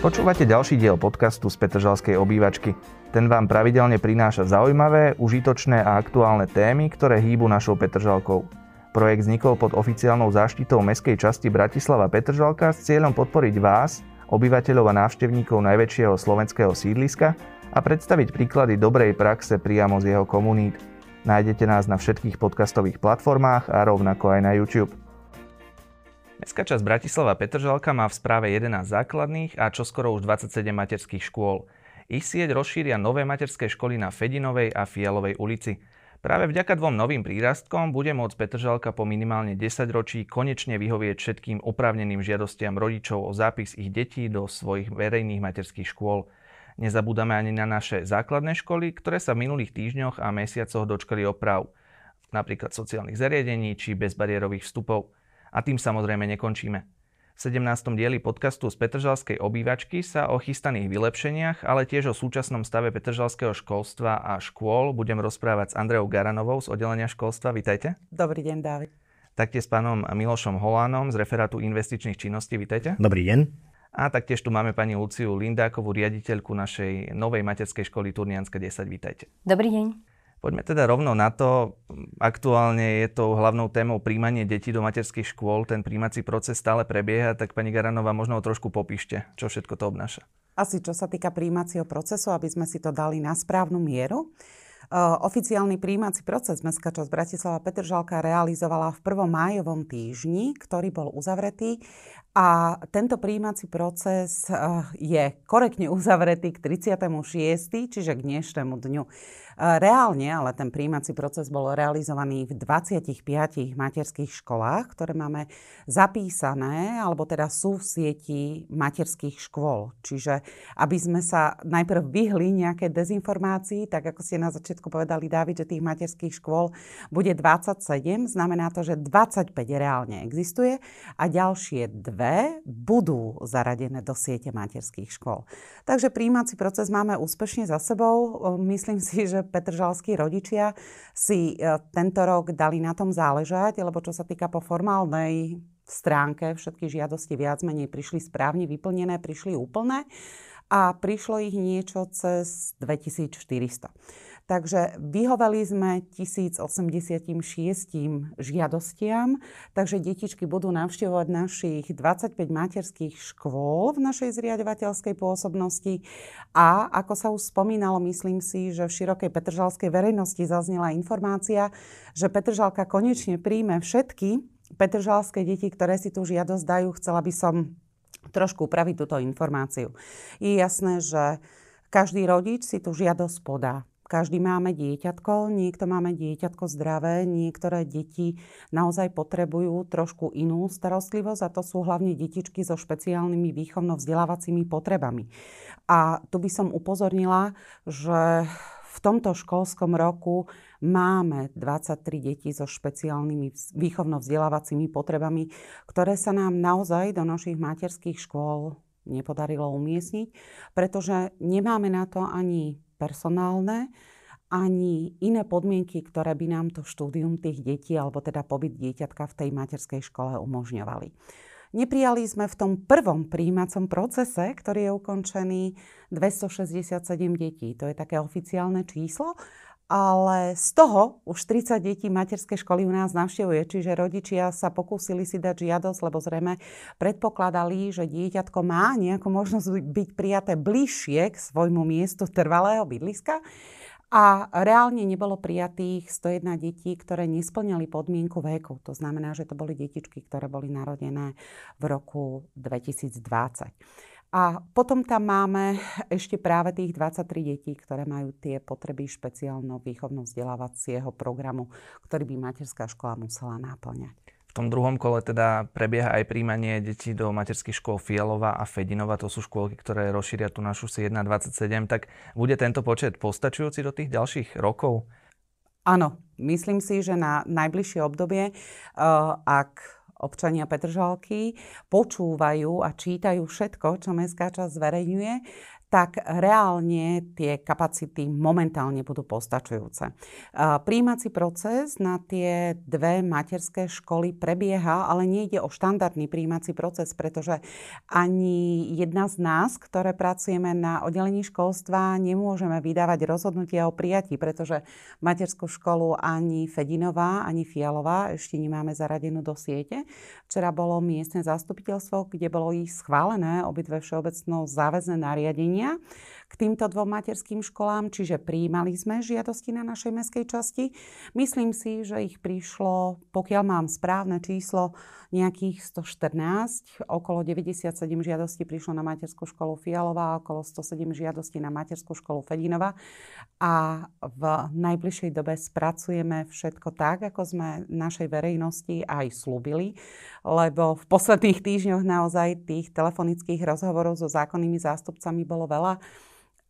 Počúvate ďalší diel podcastu z Petržalskej obývačky. Ten vám pravidelne prináša zaujímavé, užitočné a aktuálne témy, ktoré hýbu našou Petržalkou. Projekt vznikol pod oficiálnou záštitou mestskej časti Bratislava Petržalka s cieľom podporiť vás, obyvateľov a návštevníkov najväčšieho slovenského sídliska, a predstaviť príklady dobrej praxe priamo z jeho komunít. Nájdete nás na všetkých podcastových platformách a rovnako aj na YouTube. Mestská časť Bratislava Petržalka má v správe 11 základných a čoskoro už 27 materských škôl. Ich sieť rozšíria nové materské školy na Fedinovej a Fialovej ulici. Práve vďaka dvom novým prírastkom bude môcť Petržalka po minimálne 10 ročí konečne vyhovieť všetkým oprávneným žiadostiam rodičov o zápis ich detí do svojich verejných materských škôl. Nezabúdame ani na naše základné školy, ktoré sa v minulých týždňoch a mesiacoch dočkali oprav, napríklad sociálnych zariadení či bezbariérových vstupov. A tým samozrejme nekončíme. V 17. dieli podcastu z Petržalskej obývačky sa o chystaných vylepšeniach, ale tiež o súčasnom stave petržalského školstva a škôl budem rozprávať s Andreou Garanovou z oddelenia školstva. Vitajte. Dobrý deň, Dávid. Taktiež s pánom Milošom Holánom z referátu investičných činností. Vitajte. Dobrý deň. A taktiež tu máme pani Luciu Lindákovú, riaditeľku našej novej materskej školy Turnianska 10. Vítajte. Dobrý deň. Poďme teda rovno na to. Aktuálne je tou hlavnou témou príjmanie detí do materských škôl. Ten príjmací proces stále prebieha, tak pani Garanová, možno ho trošku popíšte, čo všetko to obnáša. Asi čo sa týka príjmacieho procesu, aby sme si to dali na správnu mieru. Oficiálny prijímací proces Mestská časť Bratislava Petržalka realizovala v 1. májovom týždni, ktorý bol uzavretý, a tento prijímací proces je korektne uzavretý k 30.6., čiže k dnešnému dňu. Reálne ale ten prijímací proces bol realizovaný v 25 materských školách, ktoré máme zapísané, alebo teda sú v sieti materských škôl. Čiže aby sme sa najprv vyhli nejaké dezinformácii, tak ako ste na začiatku povedali, Dávid, že tých materských škôl bude 27, znamená to, že 25 reálne existuje a ďalšie dve budú zaradené do siete materských škôl. Takže prijímací proces máme úspešne za sebou. Myslím si, že petržalskí rodičia si tento rok dali na tom záležať, lebo čo sa týka po formálnej stránke, všetky žiadosti viac menej prišli správne vyplnené, prišli úplné a prišlo ich niečo cez 2400. Takže vyhoveli sme 1086 žiadostiam, takže detičky budú navštevovať našich 25 materských škôl v našej zriaďovateľskej pôsobnosti. A ako sa už spomínalo, myslím si, že v širokej petržalskej verejnosti zaznela informácia, že Petržalka konečne príjme všetky petržalské deti, ktoré si tú žiadosť dajú. Chcela by som trošku upraviť túto informáciu. Je jasné, že každý rodič si tú žiadosť podá. Každý máme dieťatko, niekto máme dieťatko zdravé, niektoré deti naozaj potrebujú trošku inú starostlivosť, a to sú hlavne detičky so špeciálnymi výchovno-vzdelávacími potrebami. A tu by som upozornila, že v tomto školskom roku máme 23 detí so špeciálnymi výchovno-vzdelávacími potrebami, ktoré sa nám naozaj do našich materských škôl nepodarilo umiestniť, pretože nemáme na to ani personálne, ani iné podmienky, ktoré by nám to štúdium tých detí, alebo teda pobyt dieťatka v tej materskej škole umožňovali. Neprijali sme v tom prvom prijímacom procese, ktorý je ukončený, 267 detí. To je také oficiálne číslo, ale z toho už 30 detí materskej školy u nás navštevuje, čiže rodičia sa pokúsili si dať žiadosť, lebo zrejme predpokladali, že dieťatko má nejakú možnosť byť prijaté bližšie k svojmu miestu trvalého bydliska. A reálne nebolo prijatých 101 detí, ktoré nesplňali podmienku veku. To znamená, že to boli detičky, ktoré boli narodené v roku 2020. A potom tam máme ešte práve tých 23 detí, ktoré majú tie potreby špeciálneho výchovno-vzdelávacieho programu, ktorý by materská škola musela náplňať. V tom druhom kole teda prebieha aj príjmanie detí do materských škôl Fialová a Fedinová. To sú škôlky, ktoré rozšíria tú našu sieť na 27. Tak bude tento počet postačujúci do tých ďalších rokov? Áno, myslím si, že na najbližšie obdobie, ak občania Petržalky počúvajú a čítajú všetko, čo mestská časť zverejňuje, tak reálne tie kapacity momentálne budú postačujúce. Prijímací proces na tie dve materské školy prebieha, ale nejde o štandardný prijímací proces, pretože ani jedna z nás, ktoré pracujeme na oddelení školstva, nemôžeme vydávať rozhodnutie o prijatí, pretože materskú školu ani Fedinová, ani Fialová ešte nemáme zaradenú do siete. Včera bolo miestne zastupiteľstvo, kde bolo ich schválené obidve všeobecnou záväzné nariadenie k týmto dvom materským školám, čiže prijímali sme žiadosti na našej mestskej časti. Myslím si, že ich prišlo, pokiaľ mám správne číslo, nejakých 114, okolo 97 žiadostí prišlo na materskú školu Fialová, okolo 107 žiadostí na materskú školu Fedinová a v najbližšej dobe spracujeme všetko tak, ako sme našej verejnosti aj slúbili, lebo v posledných týždňoch naozaj tých telefonických rozhovorov so zákonnými zástupcami bolo veľa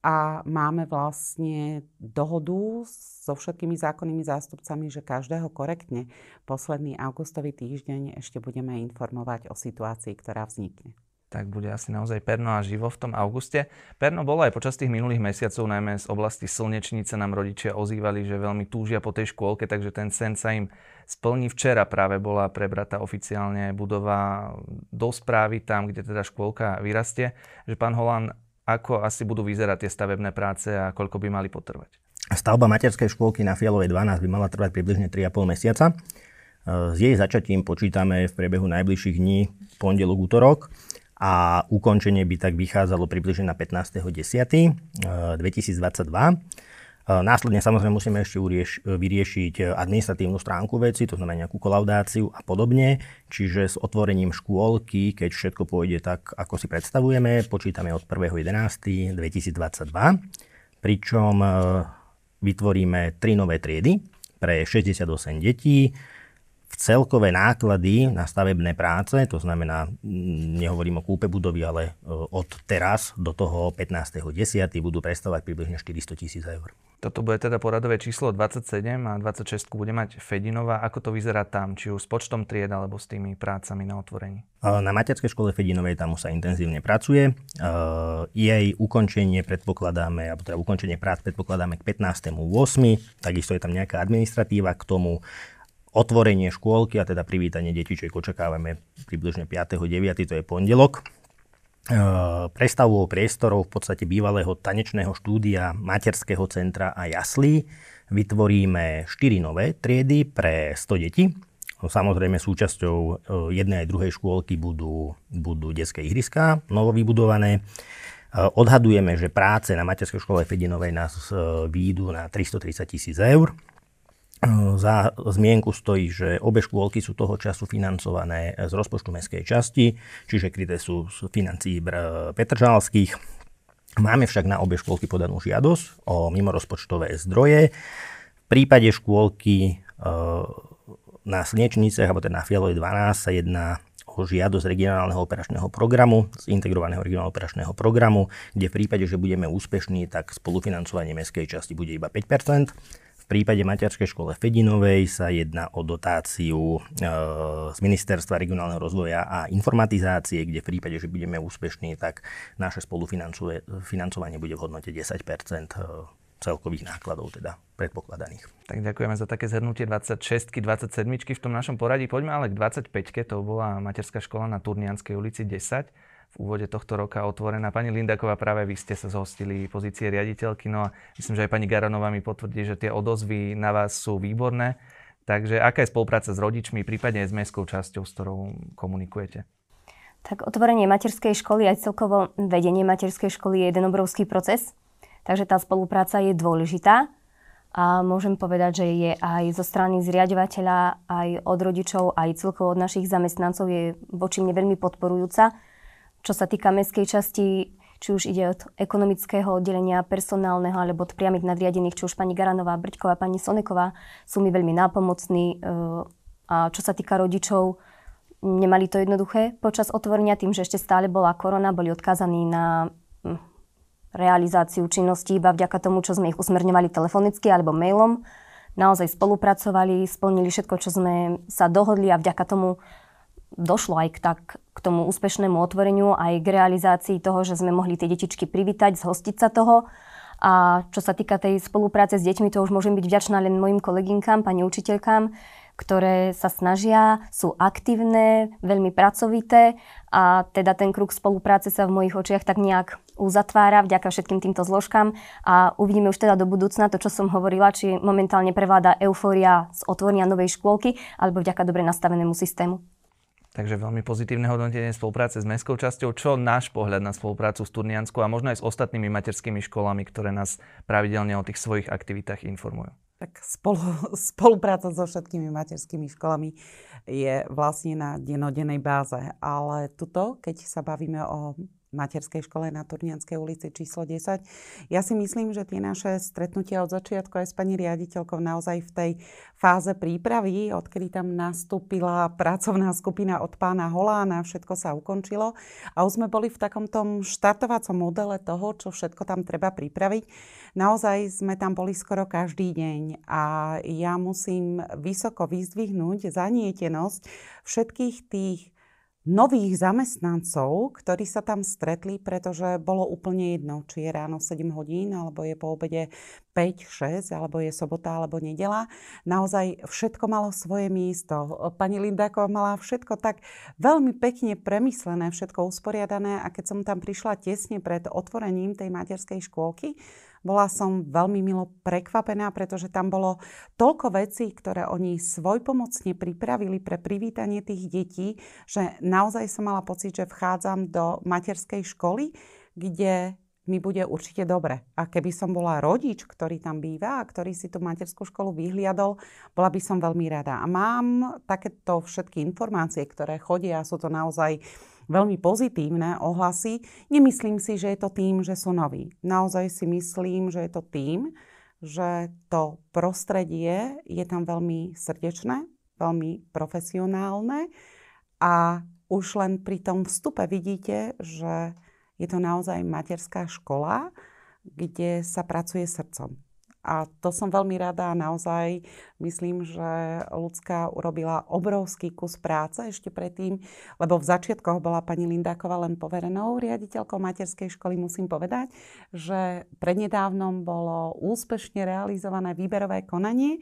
a máme vlastne dohodu so všetkými zákonnými zástupcami, že každého korektne posledný augustový týždeň ešte budeme informovať o situácii, ktorá vznikne. Tak bude asi naozaj perno a živo v tom auguste. Perno bolo aj počas tých minulých mesiacov, najmä z oblasti Slnečnice nám rodičia ozývali, že veľmi túžia po tej škôlke, takže ten sen sa im splní. Včera práve bola prebratá oficiálne budova do správy, tam, kde teda škôlka vyrastie. Že pán Holán, ako asi budú vyzerať tie stavebné práce a koľko by mali potrvať? Stavba materskej škôlky na Fialovej 12 by mala trvať približne 3,5 mesiaca. S jej začatím počítame v priebehu najbližších dní, pondelok, útorok a ukončenie by tak vychádzalo približne na 15.10.2022. Následne samozrejme musíme ešte vyriešiť administratívnu stránku veci, to znamená nejakú kolaudáciu a podobne. Čiže s otvorením škôlky, keď všetko pôjde tak, ako si predstavujeme, počítame od 1.11.2022, pričom vytvoríme 3 nové triedy pre 68 detí. V celkové náklady na stavebné práce, to znamená, nehovorím o kúpe budovy, ale od teraz do toho 15.10. budú predstavovať približne 400 000 eur. Toto bude teda poradové číslo 27 a 26 bude mať Fedinová. Ako to vyzerá tam? Či už s počtom tried alebo s tými prácami na otvorení? Na materskej škole Fedinovej tam už sa intenzívne pracuje. Jej ukončenie predpokladáme, alebo teda ukončenie prác predpokladáme k 15.8. Takisto je tam nejaká administratíva k tomu. Otvorenie škôlky a teda privítanie detičiek očakávame približne 5.9., to je pondelok. Prestavbou priestorov v podstate bývalého tanečného štúdia, materského centra a jaslí vytvoríme 4 nové triedy pre 100 detí. Samozrejme súčasťou jednej aj druhej škôlky budú detské ihriská, novo vybudované. Odhadujeme, že práce na materskej škole Fedinovej nás výjdu na 330 000 eur. Za zmienku stojí, že obe škôlky sú toho času financované z rozpočtu mestskej časti, čiže kryté sú z financií petržalských. Máme však na obe škôlky podanú žiadosť o mimorozpočtové zdroje. V prípade škôlky na Slnečniciach, alebo teda na Fialovej 12, sa jedná o žiadosť regionálneho operačného programu, z integrovaného regionálneho operačného programu, kde v prípade, že budeme úspešní, tak spolufinancovanie mestskej časti bude iba 5%. V prípade materskej škole Fedinovej sa jedná o dotáciu z Ministerstva regionálneho rozvoja a informatizácie, kde v prípade, že budeme úspešní, tak naše spolufinancovanie bude v hodnote 10% celkových nákladov, teda predpokladaných. Tak ďakujeme za také zhrnutie 26-ky, 27-ky v tom našom poradí. Poďme ale k 25-ke, to bola materská škola na Turnianskej ulici 10. V úvode tohto roka otvorená. Pani Lindáková, práve vy ste sa zhostili pozície riaditeľky, no a myslím, že aj pani Garanová mi potvrdí, že tie odozvy na vás sú výborné. Takže aká je spolupráca s rodičmi, prípadne aj s mestskou časťou, s ktorou komunikujete? Tak otvorenie materskej školy aj celkovo vedenie materskej školy je jeden obrovský proces, takže tá spolupráca je dôležitá a môžem povedať, že je aj zo strany zriaďovateľa, aj od rodičov, aj celkovo od našich zamestnancov je voči mne veľmi podporujúca. Čo sa týka mestskej časti, či už ide od ekonomického oddelenia, personálneho, alebo od priamych nadriadených, či už pani Garanová, Brďková, pani Soneková, sú mi veľmi nápomocní. A čo sa týka rodičov, nemali to jednoduché počas otvorenia, tým, že ešte stále bola korona, boli odkázaní na realizáciu činností iba vďaka tomu, čo sme ich usmerňovali telefonicky alebo mailom. Naozaj spolupracovali, splnili všetko, čo sme sa dohodli a vďaka tomu došlo aj k tomu úspešnému otvoreniu, aj k realizácii toho, že sme mohli tie detičky privítať, zhostiť sa toho. A čo sa týka tej spolupráce s deťmi, to už môžem byť vďačná len mojim kolegynkám, pani učiteľkám, ktoré sa snažia, sú aktívne, veľmi pracovité a teda ten kruh spolupráce sa v mojich očiach tak nejak uzatvára vďaka všetkým týmto zložkám a uvidíme už teda do budúcna to, čo som hovorila, či momentálne prevláda eufória z otvorenia novej škôlky alebo vďaka dobre nastavenému systému. Takže veľmi pozitívne hodnotenie spolupráce s mestskou časťou. Čo náš pohľad na spoluprácu s Turnianskou a možno aj s ostatnými materskými školami, ktoré nás pravidelne o tých svojich aktivitách informujú? Tak spolupráca so všetkými materskými školami je vlastne na dennodennej báze. Ale tuto, keď sa bavíme o materskej škole na Turnianskej ulici číslo 10. Ja si myslím, že tie naše stretnutia od začiatku aj s pani riaditeľkou naozaj v tej fáze prípravy, odkedy tam nastúpila pracovná skupina od pána Holána, všetko sa ukončilo a už sme boli v takom tom štartovacom modele toho, čo všetko tam treba pripraviť. Naozaj sme tam boli skoro každý deň a ja musím vysoko vyzdvihnúť zanietenosť všetkých tých nových zamestnancov, ktorí sa tam stretli, pretože bolo úplne jedno, či je ráno 7 hodín, alebo je po obede 5, 6, alebo je sobota, alebo nedeľa. Naozaj všetko malo svoje miesto. Pani Lindáková mala všetko tak veľmi pekne premyslené, všetko usporiadané a keď som tam prišla tesne pred otvorením tej materskej škôlky, bola som veľmi milo prekvapená, pretože tam bolo toľko vecí, ktoré oni svojpomocne pripravili pre privítanie tých detí, že naozaj som mala pocit, že vchádzam do materskej školy, kde mi bude určite dobre. A keby som bola rodič, ktorý tam býva a ktorý si tú materskú školu vyhliadol, bola by som veľmi rada. A mám takéto všetky informácie, ktoré chodia, sú to naozaj veľmi pozitívne ohlasy. Nemyslím si, že je to tým, že sú noví. Naozaj si myslím, že je to tým, že to prostredie je tam veľmi srdečné, veľmi profesionálne a už len pri tom vstupe vidíte, že je to naozaj materská škola, kde sa pracuje srdcom. A to som veľmi rada a naozaj myslím, že Lucka urobila obrovský kus práce ešte predtým, lebo v začiatkoch bola pani Lindáková len poverenou riaditeľkou materskej školy. Musím povedať, že prednedávnom bolo úspešne realizované výberové konanie,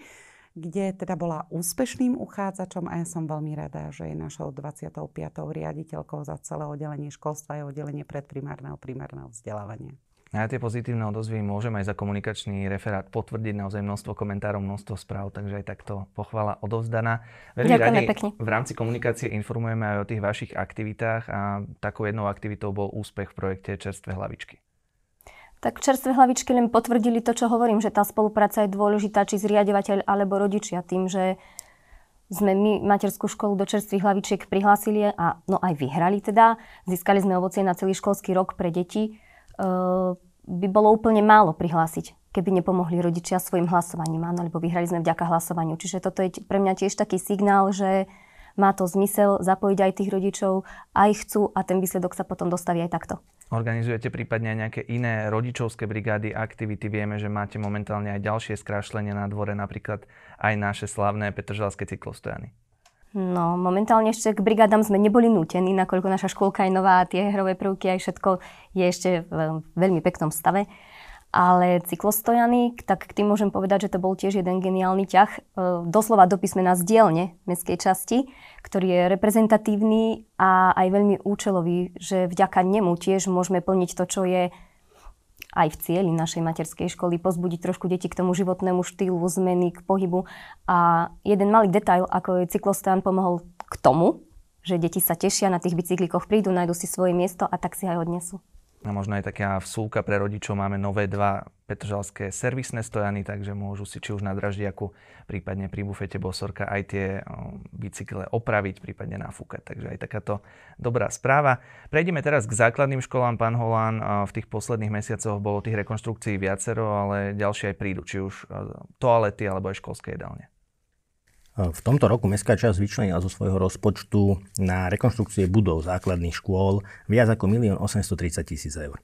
kde teda bola úspešným uchádzačom a ja som veľmi rada, že je našou 25. riaditeľkou za celé oddelenie školstva a oddelenie predprimárneho primárneho vzdelávania. A tie pozitívne odozvy môžem aj za komunikačný referát potvrdiť, naozaj množstvo komentárov, množstvo správ, takže aj takto pochvala odovzdaná. Veľmi radi v rámci komunikácie informujeme aj o tých vašich aktivitách a takou jednou aktivitou bol úspech v projekte Čerstvé hlavičky. Tak Čerstvé hlavičky len potvrdili to, čo hovorím, že tá spolupráca je dôležitá, či zriaďovateľ alebo rodičia, tým, že sme my materskú školu do Čerstvých hlavičiek prihlásili a no aj vyhrali teda. Získali sme ovocie na celý školský rok pre deti. By bolo úplne málo prihlásiť, keby nepomohli rodičia svojim hlasovaním, áno, lebo vyhrali sme vďaka hlasovaniu. Čiže toto je pre mňa tiež taký signál, že má to zmysel zapojiť aj tých rodičov, aj chcú a ten výsledok sa potom dostaví aj takto. Organizujete prípadne aj nejaké iné rodičovské brigády, aktivity? Vieme, že máte momentálne aj ďalšie skrášlenia na dvore, napríklad aj naše slavné petržalské cyklostojany. No, momentálne ešte k brigádám sme neboli nútení, nakoľko naša škôlka je nová a tie hrové prvky aj všetko je ešte v veľmi peknom stave. Ale cyklostojany, tak k tým môžem povedať, že to bol tiež jeden geniálny ťah. Doslova do písmena z dielne mestskej časti, ktorý je reprezentatívny a aj veľmi účelový, že vďaka nemu tiež môžeme plniť to, čo je aj v cieli našej materskej školy, pozbudiť trošku deti k tomu životnému štýlu, zmeny, k pohybu. A jeden malý detail, ako je cyklostan, pomohol k tomu, že deti sa tešia, na tých bicyklikoch prídu, nájdu si svoje miesto a tak si aj odnesú. A možno aj taká vsúka pre rodičov, máme nové dva petržalské servisné stojany, takže môžu si či už na draždiaku, prípadne pri bufete Bosorka aj tie bicykle opraviť, prípadne nafúkať. Takže aj takáto dobrá správa. Prejdeme teraz k základným školám. Pán Holán, v tých posledných mesiacoch bolo tých rekonštrukcií viacero, ale ďalšie aj prídu, či už toalety alebo aj školské jedálne. V tomto roku mestská časť vyčlenila zo svojho rozpočtu na rekonštrukcie budov základných škôl viac ako 1 830 000 eur.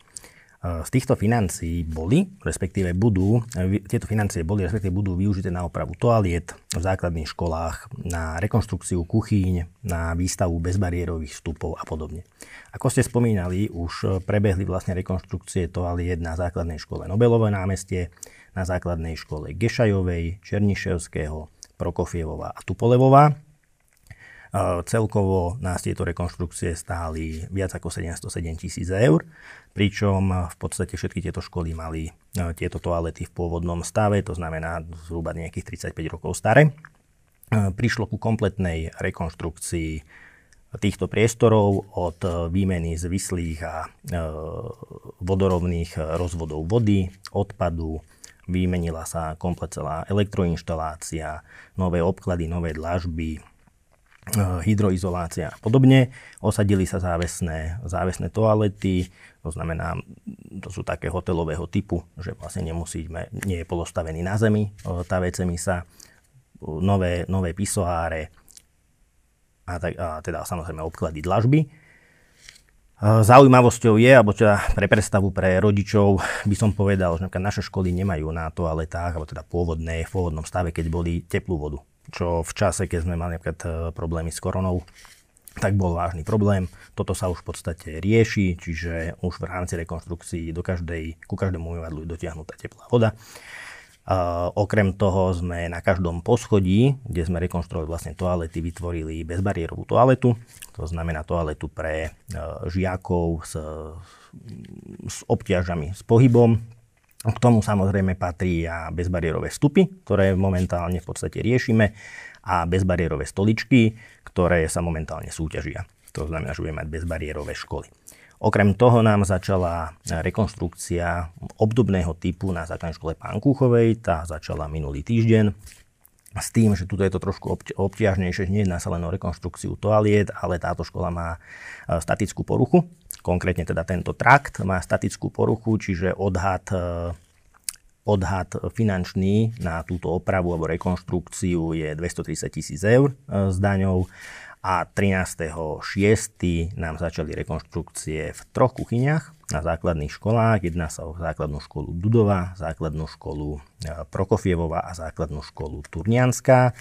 Z týchto financií boli, respektíve budú, tieto financie boli, respektíve budú využité na opravu toaliet v základných školách, na rekonštrukciu kuchyň, na výstavu bezbariérových vstupov a podobne. Ako ste spomínali, už prebehli vlastne rekonštrukcie toaliet na základnej škole Nobelové námestie, na základnej škole Gessayovej, Černyševského, Prokofievová a Tupolevová. Celkovo nás tieto rekonštrukcie stáli viac ako 707 000 eur, pričom v podstate všetky tieto školy mali tieto toalety v pôvodnom stave, to znamená zhruba nejakých 35 rokov staré. Prišlo ku kompletnej rekonštrukcii týchto priestorov od výmeny zvislých a vodorovných rozvodov vody, odpadu. Vymenila sa komplet celá elektroinštalácia, nové obklady, nové dlažby, hydroizolácia a podobne. Osadili sa závesné toalety, to znamená, to sú také hotelového typu, že vlastne nie je polostavený na zemi, tá vecemi sa, nové pisoáre a teda samozrejme obklady dlažby. Zaujímavosťou je, alebo teda pre predstavu pre rodičov by som povedal, že naše školy nemajú na toaletách, alebo teda v pôvodnom stave, keď boli teplú vodu. Čo v čase, keď sme mali napríklad problémy s koronou, tak bol vážny problém. Toto sa už v podstate rieši, čiže už v rámci rekonštrukcií ku každému umývadlu je dotiahnutá teplá voda. Okrem toho sme na každom poschodí, kde sme rekonštruovali vlastne toalety, vytvorili bezbariérovú toaletu. To znamená toaletu pre žiakov s obťažami, s pohybom. K tomu samozrejme patrí a bezbariérové vstupy, ktoré momentálne v podstate riešime, a bezbariérové stoličky, ktoré sa momentálne súťažia. To znamená, že budeme mať bezbariérové školy. Okrem toho nám začala rekonštrukcia obdobného typu na základnej škole Pankúchovej. Tá začala minulý týždeň s tým, že tuto je to trošku obťažnejšie, že nie je len o rekonštrukciu toaliet, ale táto škola má statickú poruchu. Konkrétne teda tento trakt má statickú poruchu, čiže odhad finančný na túto opravu alebo rekonštrukciu je 230 000 eur s daňou. A 13.6. nám začali rekonštrukcie v troch kuchyniach na základných školách. Jedná sa o základnú školu Dudova, základnú školu Prokofievova a základnú školu Turnianska,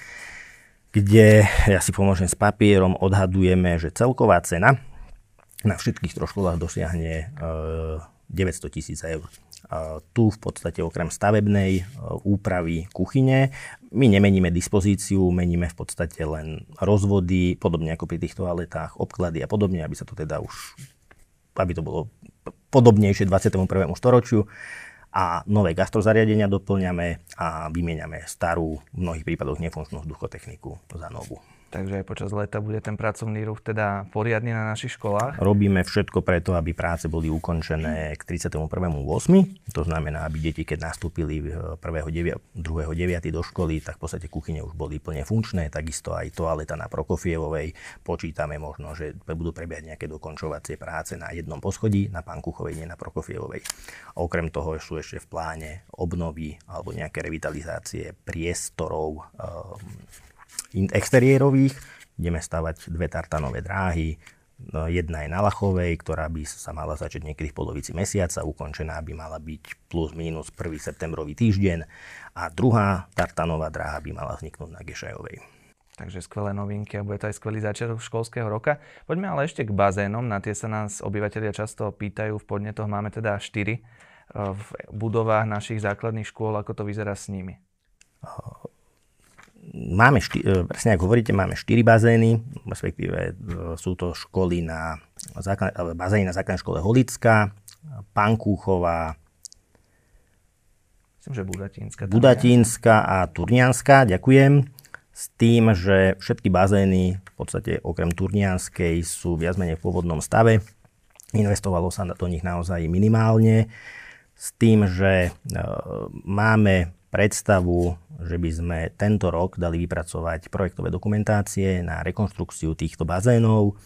kde, ja si pomôžem s papierom, odhadujeme, že celková cena na všetkých troch školách dosiahne 900 000 eur. Tu v podstate okrem stavebnej úpravy kuchyne my nemeníme dispozíciu, meníme v podstate len rozvody, podobne ako pri tých toaletách, obklady a podobne, aby sa to teda už, aby to bolo podobnejšie 21. storočiu. A nové gastrozariadenia doplňame a vymieňame starú, v mnohých prípadoch nefunkčnú vzduchotechniku za novú. Takže aj počas leta bude ten pracovný ruch teda poriadny na našich školách? Robíme všetko preto, aby práce boli ukončené k 31.8. To znamená, aby deti, keď nastúpili 2.9. do školy, tak v podstate kuchyne už boli plne funkčné. Takisto aj toaleta na Prokofievovej. Počítame možno, že budú prebiehať nejaké dokončovacie práce na jednom poschodí, na Pankúchovej, nie na Prokofievovej. Okrem toho sú ešte v pláne obnovy alebo nejaké revitalizácie priestorov exteriérových. Ideme stavať dve tartanové dráhy. Jedna je na Lachovej, ktorá by sa mala začať niekedy v polovici mesiaca. Ukončená by mala byť plus minus 1. septembrový týždeň. A druhá tartanová dráha by mala vzniknúť na Gessayovej. Takže skvelé novinky a bude to aj skvelý začiatok školského roka. Poďme ale ešte k bazénom. Na tie sa nás obyvateľia často pýtajú. V podnetoch máme teda 4 v budovách našich základných škôl. Ako to vyzerá s nimi? Máme, presne ako hovoríte, máme 4 bazény, respektíve sú to školy bazény na základnej škole Holíčska, Pankúchova, myslím, že Budatínska a Turnianska, ďakujem. S tým, že všetky bazény, v podstate okrem Turnianskej, sú viac menej v pôvodnom stave. Investovalo sa do nich naozaj minimálne. S tým, že máme predstavu, že by sme tento rok dali vypracovať projektové dokumentácie na rekonštrukciu týchto bazénov.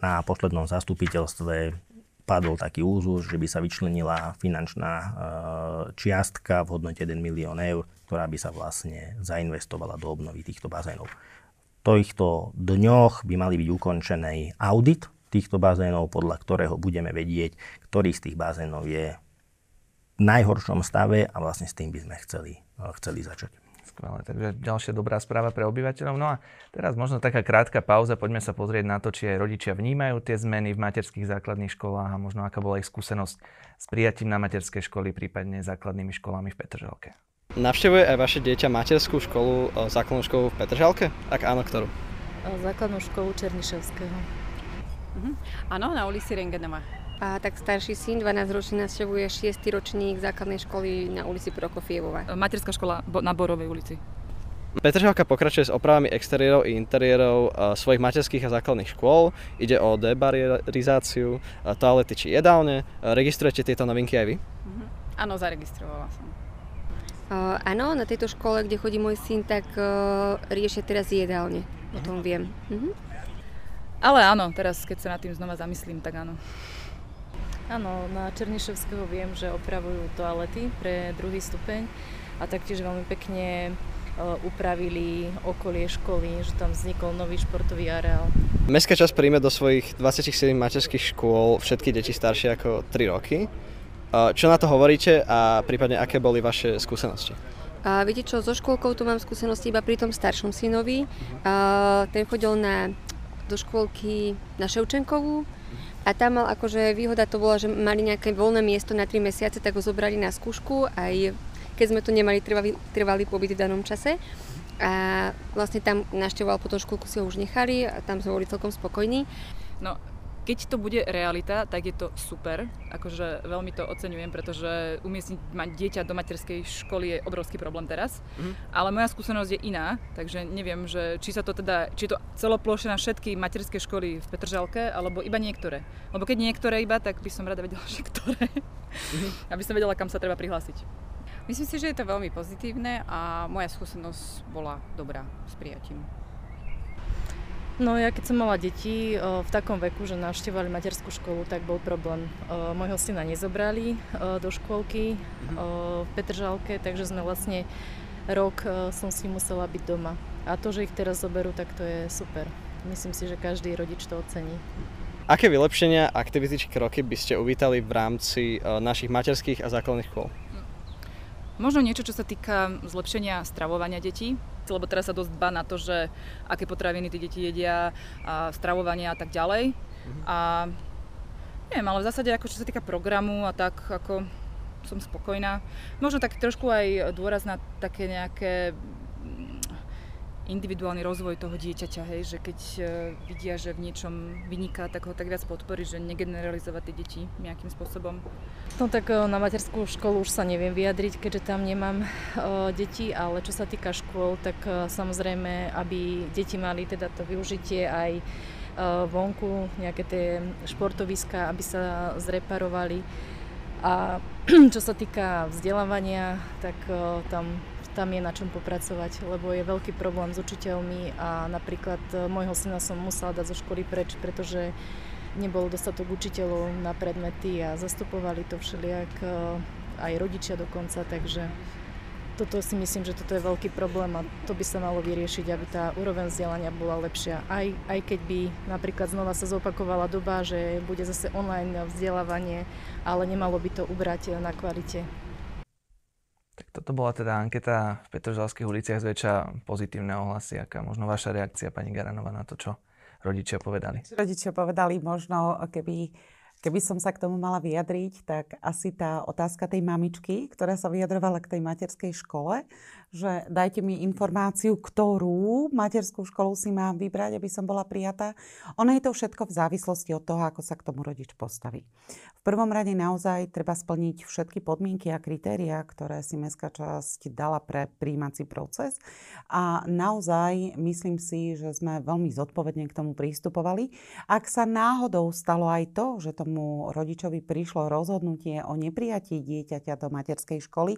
Na poslednom zastupiteľstve padol taký úzus, že by sa vyčlenila finančná čiastka v hodnote 1 000 000 eur, ktorá by sa vlastne zainvestovala do obnovy týchto bazénov. V týchto dňoch by mali byť ukončený audit týchto bazénov, podľa ktorého budeme vedieť, ktorý z tých bazénov je najhoršom stave a vlastne s tým by sme chceli začať. Skvelé, takže ďalšia dobrá správa pre obyvateľov. No a teraz možno taká krátka pauza, poďme sa pozrieť na to, či aj rodičia vnímajú tie zmeny v materských základných školách a možno aká bola ich skúsenosť s prijatím na materskej školy, prípadne základnými školami v Petržalke. Navštevuje aj vaše dieťa materskú školu, základnú školu v Petržalke? Ak áno, ktorú? Základnú školu Černyševského. Áno, na ulici Rengenova. A tak starší syn, 12-ročný, navštevuje 6. ročník základnej školy na ulici Prokofievová. Materská škola na Borovej ulici. Petržalka pokračuje s opravami exteriérov i interiérov svojich materských a základných škôl. Ide o debarizáciu, toalety či jedálne. Registrujete tieto novinky aj vy? Áno, zaregistrovala som. Áno, na tejto škole, kde chodí môj syn, tak riešia teraz jedálne. O tom viem. Ale áno, teraz keď sa nad tým znova zamyslím, tak áno. Áno, na Černyševského viem, že opravujú toalety pre druhý stupeň a taktiež veľmi pekne upravili okolie školy, že tam vznikol nový športový areál. Mestská časť príjme do svojich 27 materských škôl všetky deti staršie ako 3 roky. Čo na to hovoríte a prípadne aké boli vaše skúsenosti? Viete čo, so škôlkou tu mám skúsenosti iba pri tom staršom synovi. Ten chodil do škôlky na Ševčenkovú. A tam mal akože výhoda to bola, že mali nejaké voľné miesto na 3 mesiace, tak ho zobrali na skúšku, aj keď sme tu nemali trvalý pobyt v danom čase. A vlastne tam navštevoval potom škôlku, si ho už nechali a tam sme boli celkom spokojní. No, keď to bude realita, tak je to super. Akože veľmi to oceňujem, pretože umiestniť dieťa do materskej školy je obrovský problém teraz. Ale moja skúsenosť je iná, takže neviem, že či je to celoplošne na všetky materské školy v Petržalke, alebo iba niektoré. Lebo keď niektoré iba, tak by som rada vedela, že ktoré. Aby som vedela, kam sa treba prihlásiť. Myslím si, že je to veľmi pozitívne a moja skúsenosť bola dobrá s prijatím. No ja keď som mala deti v takom veku, že navštevovali materskú školu, tak bol problém. Mojho syna nezobrali do škôlky v Petržalke, takže sme vlastne rok som si musela byť doma. A to, že ich teraz zoberú, tak to je super. Myslím si, že každý rodič to ocení. Aké vylepšenia, aktivity či kroky by ste uvítali v rámci našich materských a základných škôl? Možno niečo, čo sa týka zlepšenia stravovania detí, lebo teraz sa dosť dbá na to, že aké potraviny tí deti jedia, a stravovanie a tak ďalej. A neviem, ale v zásade, ako čo sa týka programu a tak, ako som spokojná. Možno tak trošku aj dôraz na také nejaké individuálny rozvoj toho dieťaťa, hej, že keď vidia, že v niečom vyniká, tak ho tak viac podporí, že negeneralizovať tie deti nejakým spôsobom. No tak na materskú školu už sa neviem vyjadriť, keďže tam nemám deti, ale čo sa týka škôl, tak samozrejme, aby deti mali teda to využitie aj vonku, nejaké tie športoviská, aby sa zreparovali. A čo sa týka vzdelávania, tak tam je na čom popracovať, lebo je veľký problém s učiteľmi a napríklad môjho syna som musela dať zo školy preč, pretože nebol dostatok učiteľov na predmety a zastupovali to všelijak aj rodičia dokonca, takže toto si myslím, že toto je veľký problém a to by sa malo vyriešiť, aby tá úroveň vzdelania bola lepšia. Aj keď by napríklad znova sa zopakovala doba, že bude zase online vzdelávanie, ale nemalo by to ubrať na kvalite. Tak toto bola teda anketa v Petržalských uliciach, zväčša pozitívne ohlasy. Aká možno vaša reakcia, pani Garanová, na to, čo rodičia povedali? Rodičia povedali možno, keby som sa k tomu mala vyjadriť, tak asi tá otázka tej mamičky, ktorá sa vyjadrovala k tej materskej škole, že dajte mi informáciu, ktorú materskú školu si mám vybrať, aby som bola prijatá. Ono je to všetko v závislosti od toho, ako sa k tomu rodič postaví. V prvom rade naozaj treba splniť všetky podmienky a kritériá, ktoré si mestská časť dala pre prijímací proces. A naozaj myslím si, že sme veľmi zodpovedne k tomu pristupovali. Ak sa náhodou stalo aj to, že tomu rodičovi prišlo rozhodnutie o neprijatí dieťaťa do materskej školy,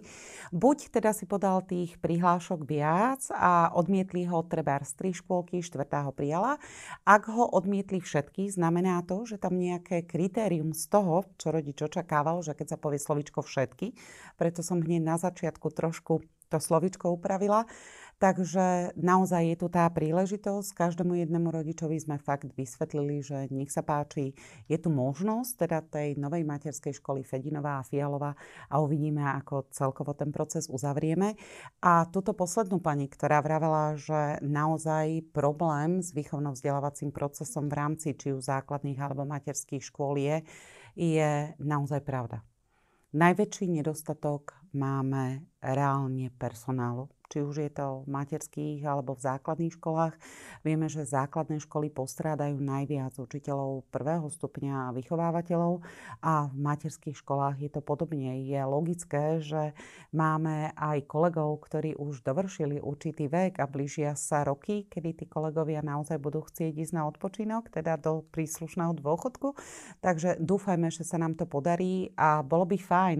buď teda si podal tých prihlášok viac a odmietli ho trebárs 3 škôlky, 4. ho prijala. Ak ho odmietli všetky, znamená to, že tam nejaké kritérium z toho, čo rodič očakával, že keď sa povie slovičko všetky, preto som hneď na začiatku trošku to slovičko upravila. Takže naozaj je tu tá príležitosť. Každému jednému rodičovi sme fakt vysvetlili, že nech sa páči, je tu možnosť teda tej novej materskej školy Fedinová a Fialová a uvidíme, ako celkovo ten proces uzavrieme. A túto poslednú pani, ktorá vravela, že naozaj problém s výchovno-vzdelávacím procesom v rámci či už základných alebo materských škôl je naozaj pravda. Najväčší nedostatok máme reálne personálu. Či už je to v materských alebo v základných školách. Vieme, že základné školy postrádajú najviac učiteľov prvého stupňa a vychovávateľov a v materských školách je to podobne. Je logické, že máme aj kolegov, ktorí už dovršili určitý vek a blížia sa roky, kedy tí kolegovia naozaj budú chcieť ísť na odpočinok, teda do príslušného dôchodku. Takže dúfajme, že sa nám to podarí a bolo by fajn,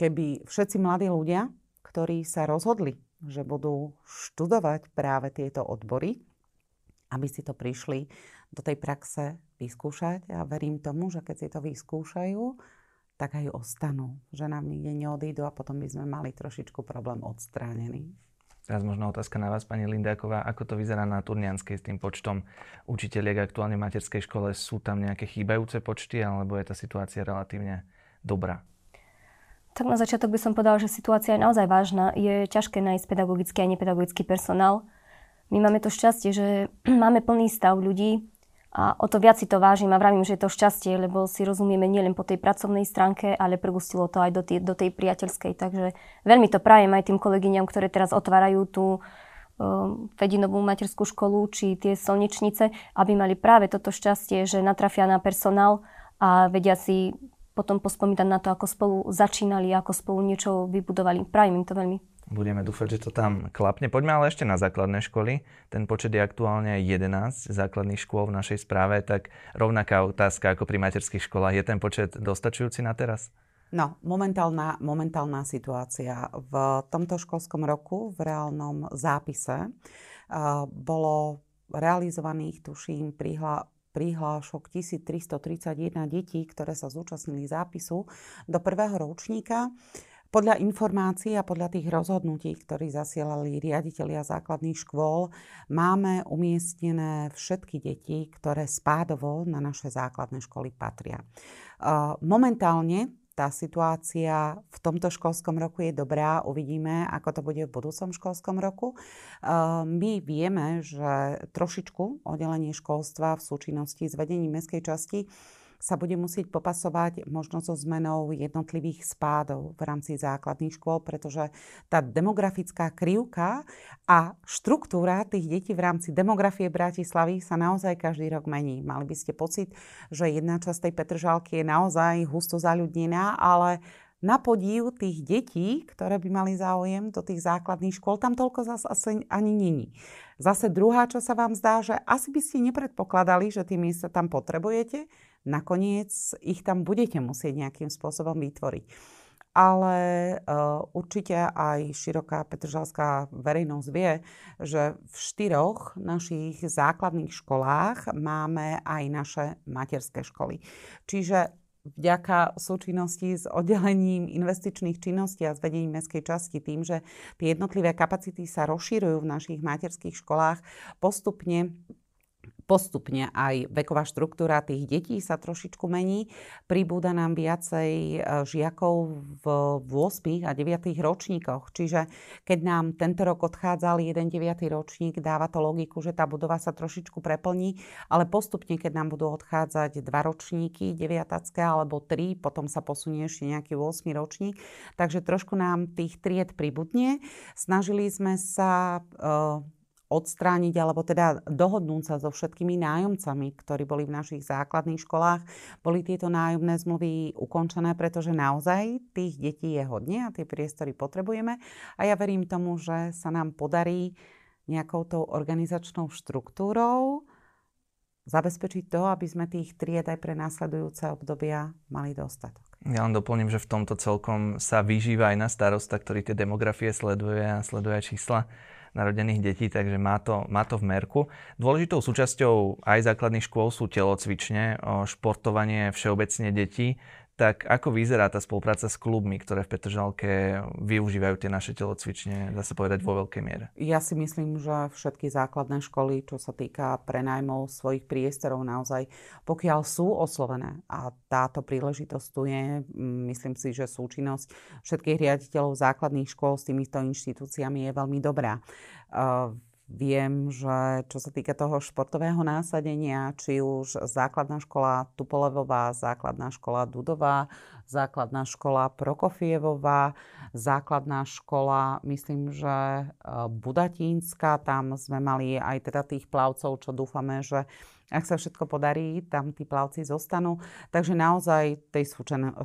keby všetci mladí ľudia, ktorí sa rozhodli, že budú študovať práve tieto odbory, aby si to prišli do tej praxe vyskúšať. Ja verím tomu, že keď si to vyskúšajú, tak aj ostanú, že nám nikde neodídu a potom by sme mali trošičku problém odstránený. Teraz možno otázka na vás, pani Lindáková. Ako to vyzerá na Turnianskej s tým počtom učiteľiek aktuálne v materskej škole? Sú tam nejaké chýbajúce počty alebo je tá situácia relatívne dobrá? Tak na začiatok by som povedala, že situácia je naozaj vážna. Je ťažké nájsť pedagogický a nepedagogický personál. My máme to šťastie, že máme plný stav ľudí a o to viac si to vážim a vravím, že je to šťastie, lebo si rozumieme nielen po tej pracovnej stránke, ale prigustilo to aj do tej priateľskej. Takže veľmi to prajem aj tým kolegyňam, ktoré teraz otvárajú tú Fedinovú materskú školu či tie slnečnice, aby mali práve toto šťastie, že natrafia na personál a vedia si potom pospomínať na to, ako spolu začínali, ako spolu niečo vybudovali. Prajem im to veľmi. Budeme dúfať, že to tam klapne. Poďme ale ešte na základné školy. Ten počet je aktuálne 11 základných škôl v našej správe, tak rovnaká otázka ako pri materských školách. Je ten počet dostačujúci na teraz? No, momentálna situácia. V tomto školskom roku v reálnom zápise bolo realizovaných, tuším, prihlášok 1331 detí, ktoré sa zúčastnili zápisu do prvého ročníka. Podľa informácií a podľa tých rozhodnutí, ktoré zasielali riaditelia základných škôl, máme umiestnené všetky deti, ktoré spádovo na naše základné školy patria. Momentálne tá situácia v tomto školskom roku je dobrá. Uvidíme, ako to bude v budúcom školskom roku. My vieme, že trošičku oddelenie školstva v súčinnosti s vedením mestskej časti sa bude musieť popasovať možno so zmenou jednotlivých spádov v rámci základných škôl, pretože tá demografická krivka a štruktúra tých detí v rámci demografie Bratislavy sa naozaj každý rok mení. Mali by ste pocit, že jedna časť tej Petržalky je naozaj husto zaľudnená, ale na podív tých detí, ktoré by mali záujem do tých základných škôl, tam toľko zase ani není. Zase druhá, čo sa vám zdá, že asi by ste nepredpokladali, že tie miesta tam potrebujete, nakoniec ich tam budete musieť nejakým spôsobom vytvoriť. Ale určite aj široká petržalská verejnosť vie, že v 4 našich základných školách máme aj naše materské školy. Čiže vďaka súčinnosti s oddelením investičných činností a s vedením mestskej časti tým, že tie jednotlivé kapacity sa rozširujú v našich materských školách postupne aj veková štruktúra tých detí sa trošičku mení. Pribúda nám viacej žiakov v 8. a 9. ročníkoch. Čiže keď nám tento rok odchádzal jeden 9. ročník, dáva to logiku, že tá budova sa trošičku preplní, ale postupne, keď nám budú odchádzať 2 ročníky, 9. alebo 3, potom sa posunie ešte nejaký 8. ročník. Takže trošku nám tých tried pribudne. Snažili sme sa odstrániť, alebo teda dohodnúť sa so všetkými nájomcami, ktorí boli v našich základných školách. Boli tieto nájomné zmluvy ukončené, pretože naozaj tých detí je hodne a tie priestory potrebujeme. A ja verím tomu, že sa nám podarí nejakou tou organizačnou štruktúrou zabezpečiť to, aby sme tých tried aj pre následujúce obdobia mali dostatok. Ja len doplním, že v tomto celkom sa vyžíva aj na starosta, ktorý tie demografie sleduje a sleduje čísla narodených detí, takže má to v merku. Dôležitou súčasťou aj základných škôl sú telocvične, športovanie všeobecne detí. tak ako vyzerá tá spolupráca s klubmi, ktoré v Petržalke využívajú tie naše telocvične, dá sa povedať, vo veľkej miere? Ja si myslím, že všetky základné školy, čo sa týka prenajmov svojich priestorov, naozaj, pokiaľ sú oslovené, a táto príležitosť tu je, myslím si, že súčinnosť všetkých riaditeľov základných škôl s týmito inštitúciami je veľmi dobrá. Viem, že čo sa týka toho športového násadenia, či už základná škola Tupolevová, základná škola Dudová, základná škola Prokofievová, základná škola, myslím, že Budatínska, tam sme mali aj teda tých plavcov, čo dúfame, že ak sa všetko podarí, tam tí plavci zostanú. Takže naozaj tej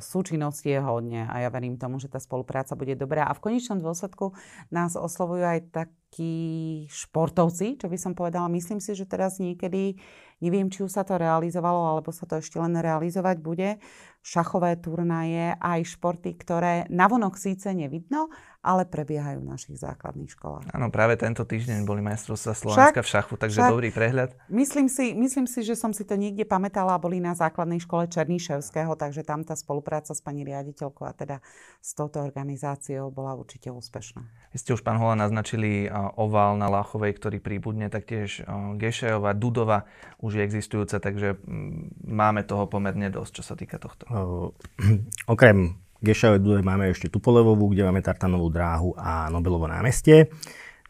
súčinnosti je hodne a ja verím tomu, že tá spolupráca bude dobrá. A v konečnom dôsledku nás oslovujú aj takí športovci, čo by som povedala. Myslím si, že teraz niekedy, neviem, či už sa to realizovalo, alebo sa to ešte len realizovať bude, šachové turnaje, aj športy, ktoré navonok síce nevidno, ale prebiehajú v našich základných školách. Áno, práve tento týždeň boli majstrovstvá Slovenska v šachu, takže dobrý prehľad. Myslím si, že som si to niekde pamätala, boli na základnej škole Černyševského, takže tam tá spolupráca s pani riaditeľkou a teda s touto organizáciou bola určite úspešná. Vy ste už, pán Holán, naznačili oval na Lachovej, ktorý príbudne, taktiež Gessayova, Dudova už je existujúca, takže máme toho pomerne dosť, čo sa týka tohto. Okrem Gessayovej Dudovej máme ešte Tupolevovú, kde máme tartanovú dráhu a Nobelovo námestie.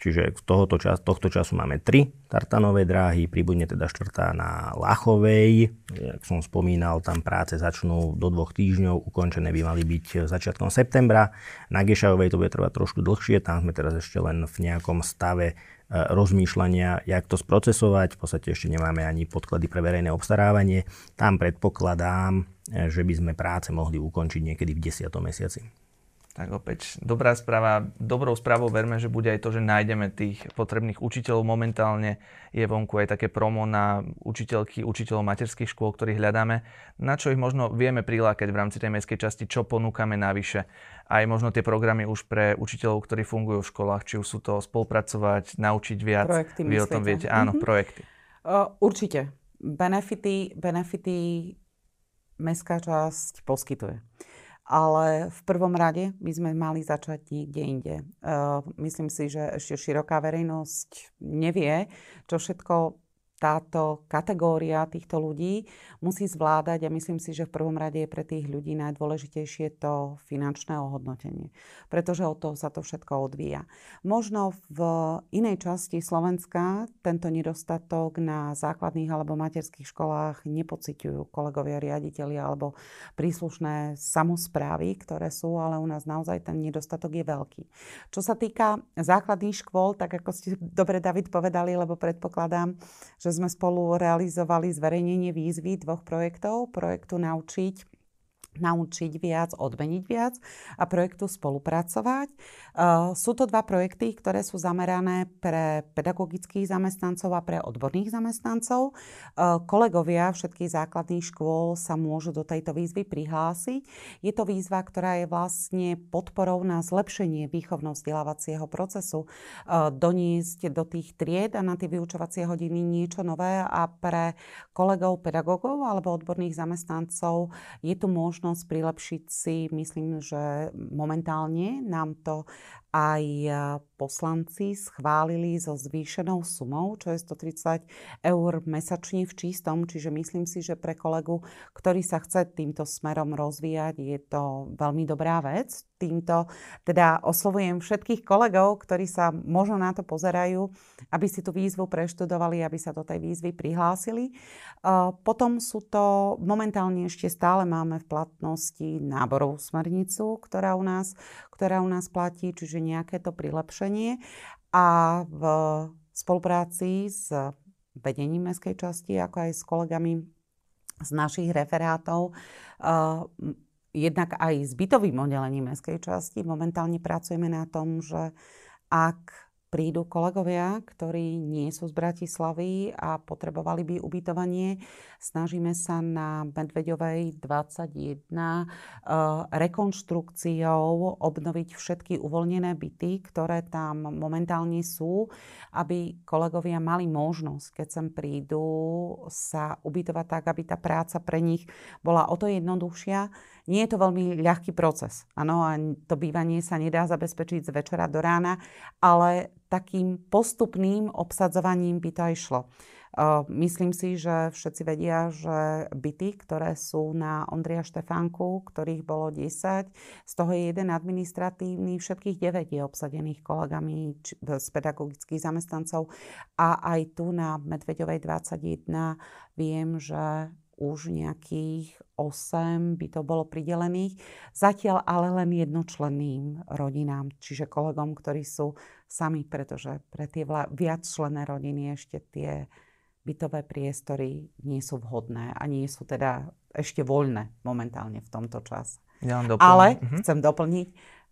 Čiže tohto času máme 3 tartanové dráhy, príbudne teda 4. na Lachovej. Jak som spomínal, tam práce začnú do 2 týždňov, ukončené by mali byť začiatkom septembra. Na Gessayovej to bude trvať trošku dlhšie, tam sme teraz ešte len v nejakom stave rozmýšľania, jak to sprocesovať. V podstate ešte nemáme ani podklady pre verejné obstarávanie. Tam predpokladám, že by sme práce mohli ukončiť niekedy v 10. mesiaci. Tak opäť dobrá správa. Dobrou správou verme, že bude aj to, že nájdeme tých potrebných učiteľov. Momentálne je vonku aj také promo na učiteľky, učiteľov materských škôl, ktorých hľadáme. Na čo ich možno vieme prilákať v rámci tej mestskej časti, čo ponúkame navyše. Aj možno tie programy už pre učiteľov, ktorí fungujú v školách, či už sú to spolupracovať, naučiť viac. Projekty, vy o tom viete. Áno, projekty. Určite. Benefity mestská časť poskytuje. Ale v prvom rade by sme mali začať niekde inde. Myslím si, že ešte široká verejnosť nevie, čo všetko táto kategória týchto ľudí musí zvládať a myslím si, že v prvom rade je pre tých ľudí najdôležitejšie to finančné ohodnotenie, pretože od toho sa to všetko odvíja. Možno v inej časti Slovenska tento nedostatok na základných alebo materských školách nepociťujú kolegovia, riaditeľi alebo príslušné samosprávy, ktoré sú, ale u nás naozaj ten nedostatok je veľký. Čo sa týka základných škôl, tak ako ste dobre, David, povedali, lebo predpokladám, že sme spolu realizovali zverejnenie výzvy 2 projektov. Projektu naučiť viac, odmeniť viac a projektu spolupracovať. Sú to 2 projekty, ktoré sú zamerané pre pedagogických zamestnancov a pre odborných zamestnancov. Kolegovia všetkých základných škôl sa môžu do tejto výzvy prihlásiť. Je to výzva, ktorá je vlastne podporou na zlepšenie výchovno-vzdelávacieho procesu. Doniesť do tých tried a na tie vyučovacie hodiny niečo nové a pre kolegov, pedagogov alebo odborných zamestnancov je tu možnosť prilepšiť si, myslím, že momentálne nám to aj poslanci schválili so zvýšenou sumou, čo je 130 € mesačne v čistom, čiže myslím si, že pre kolegu, ktorý sa chce týmto smerom rozvíjať, je to veľmi dobrá vec. Týmto teda oslovujem všetkých kolegov, ktorí sa možno na to pozerajú, aby si tú výzvu preštudovali, aby sa do tej výzvy prihlásili. Potom sú to, momentálne ešte stále máme v platnosti náborovú smernicu, ktorá u nás platí, čiže nejaké to prilepšenie. A v spolupráci s vedením mestskej časti, ako aj s kolegami z našich referátov, jednak aj s bytovým oddelením mestskej časti momentálne pracujeme na tom, že ak prídu kolegovia, ktorí nie sú z Bratislavy a potrebovali by ubytovanie. Snažíme sa na Medveďovej 21 rekonštrukciou obnoviť všetky uvoľnené byty, ktoré tam momentálne sú, aby kolegovia mali možnosť, keď sem prídu, sa ubytovať tak, aby tá práca pre nich bola o to jednoduchšia. Nie je to veľmi ľahký proces. Áno, a to bývanie sa nedá zabezpečiť z večera do rána, ale takým postupným obsadzovaním by to aj šlo. Myslím si, že všetci vedia, že byty, ktoré sú na Ondrija Štefánku, ktorých bolo 10, z toho je jeden administratívny, všetkých 9 je obsadených kolegami z pedagogických zamestnancov. A aj tu na Medveďovej 21 viem, že už nejakých 8 by to bolo pridelených. Zatiaľ ale len jednočlenným rodinám, čiže kolegom, ktorí sú sami, pretože pre tie viacčlenné rodiny ešte tie bytové priestory nie sú vhodné a nie sú teda ešte voľné momentálne v tomto čase. Ja ale chcem doplniť,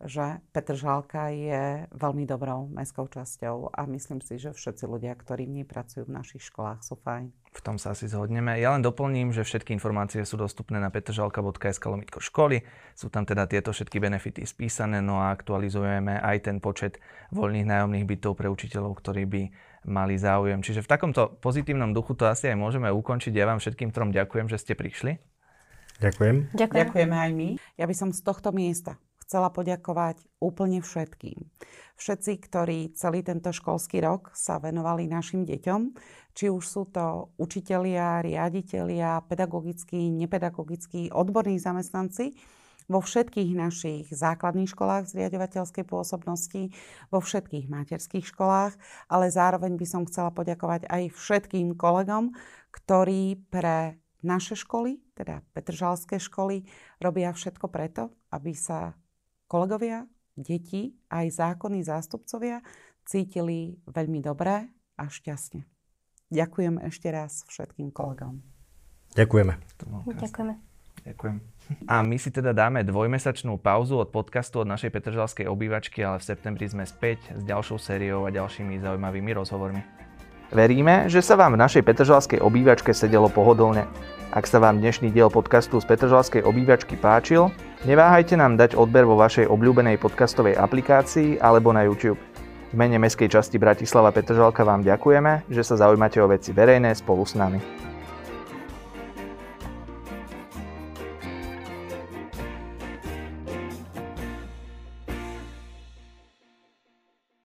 že Petržalka je veľmi dobrou mestskou časťou a myslím si, že všetci ľudia, ktorí v nej pracujú v našich školách, sú fajn. V tom sa asi zhodneme. Ja len doplním, že všetky informácie sú dostupné na petržalka.sk/školy. Sú tam teda tieto všetky benefity spísané, no a aktualizujeme aj ten počet voľných nájomných bytov pre učiteľov, ktorí by mali záujem. Čiže v takomto pozitívnom duchu to asi aj môžeme ukončiť. Ja vám všetkým trom ďakujem, že ste prišli. Ďakujem. Ďakujeme aj my. Ja by som z tohto miesta chcela poďakovať úplne všetkým. Všetci, ktorí celý tento školský rok sa venovali našim deťom, či už sú to učitelia, riaditelia, pedagogickí, nepedagogickí, odborní zamestnanci, vo všetkých našich základných školách zriaďovateľskej pôsobnosti, vo všetkých materských školách, ale zároveň by som chcela poďakovať aj všetkým kolegom, ktorí pre naše školy, teda petržalské školy, robia všetko preto, aby sa kolegovia, deti, aj zákonní zástupcovia cítili veľmi dobre a šťastne. Ďakujem ešte raz všetkým kolegom. Ďakujeme. Ďakujeme. Ďakujem. A my si teda dáme dvojmesačnú pauzu od podcastu od našej petržalskej obývačky, ale v septembri sme späť s ďalšou sériou a ďalšími zaujímavými rozhovormi. Veríme, že sa vám v našej petržalskej obývačke sedelo pohodlne. Ak sa vám dnešný diel podcastu z petržalskej obývačky páčil, neváhajte nám dať odber vo vašej obľúbenej podcastovej aplikácii alebo na YouTube. V mene mestskej časti Bratislava Petržalka vám ďakujeme, že sa zaujímate o veci verejné spolu s nami.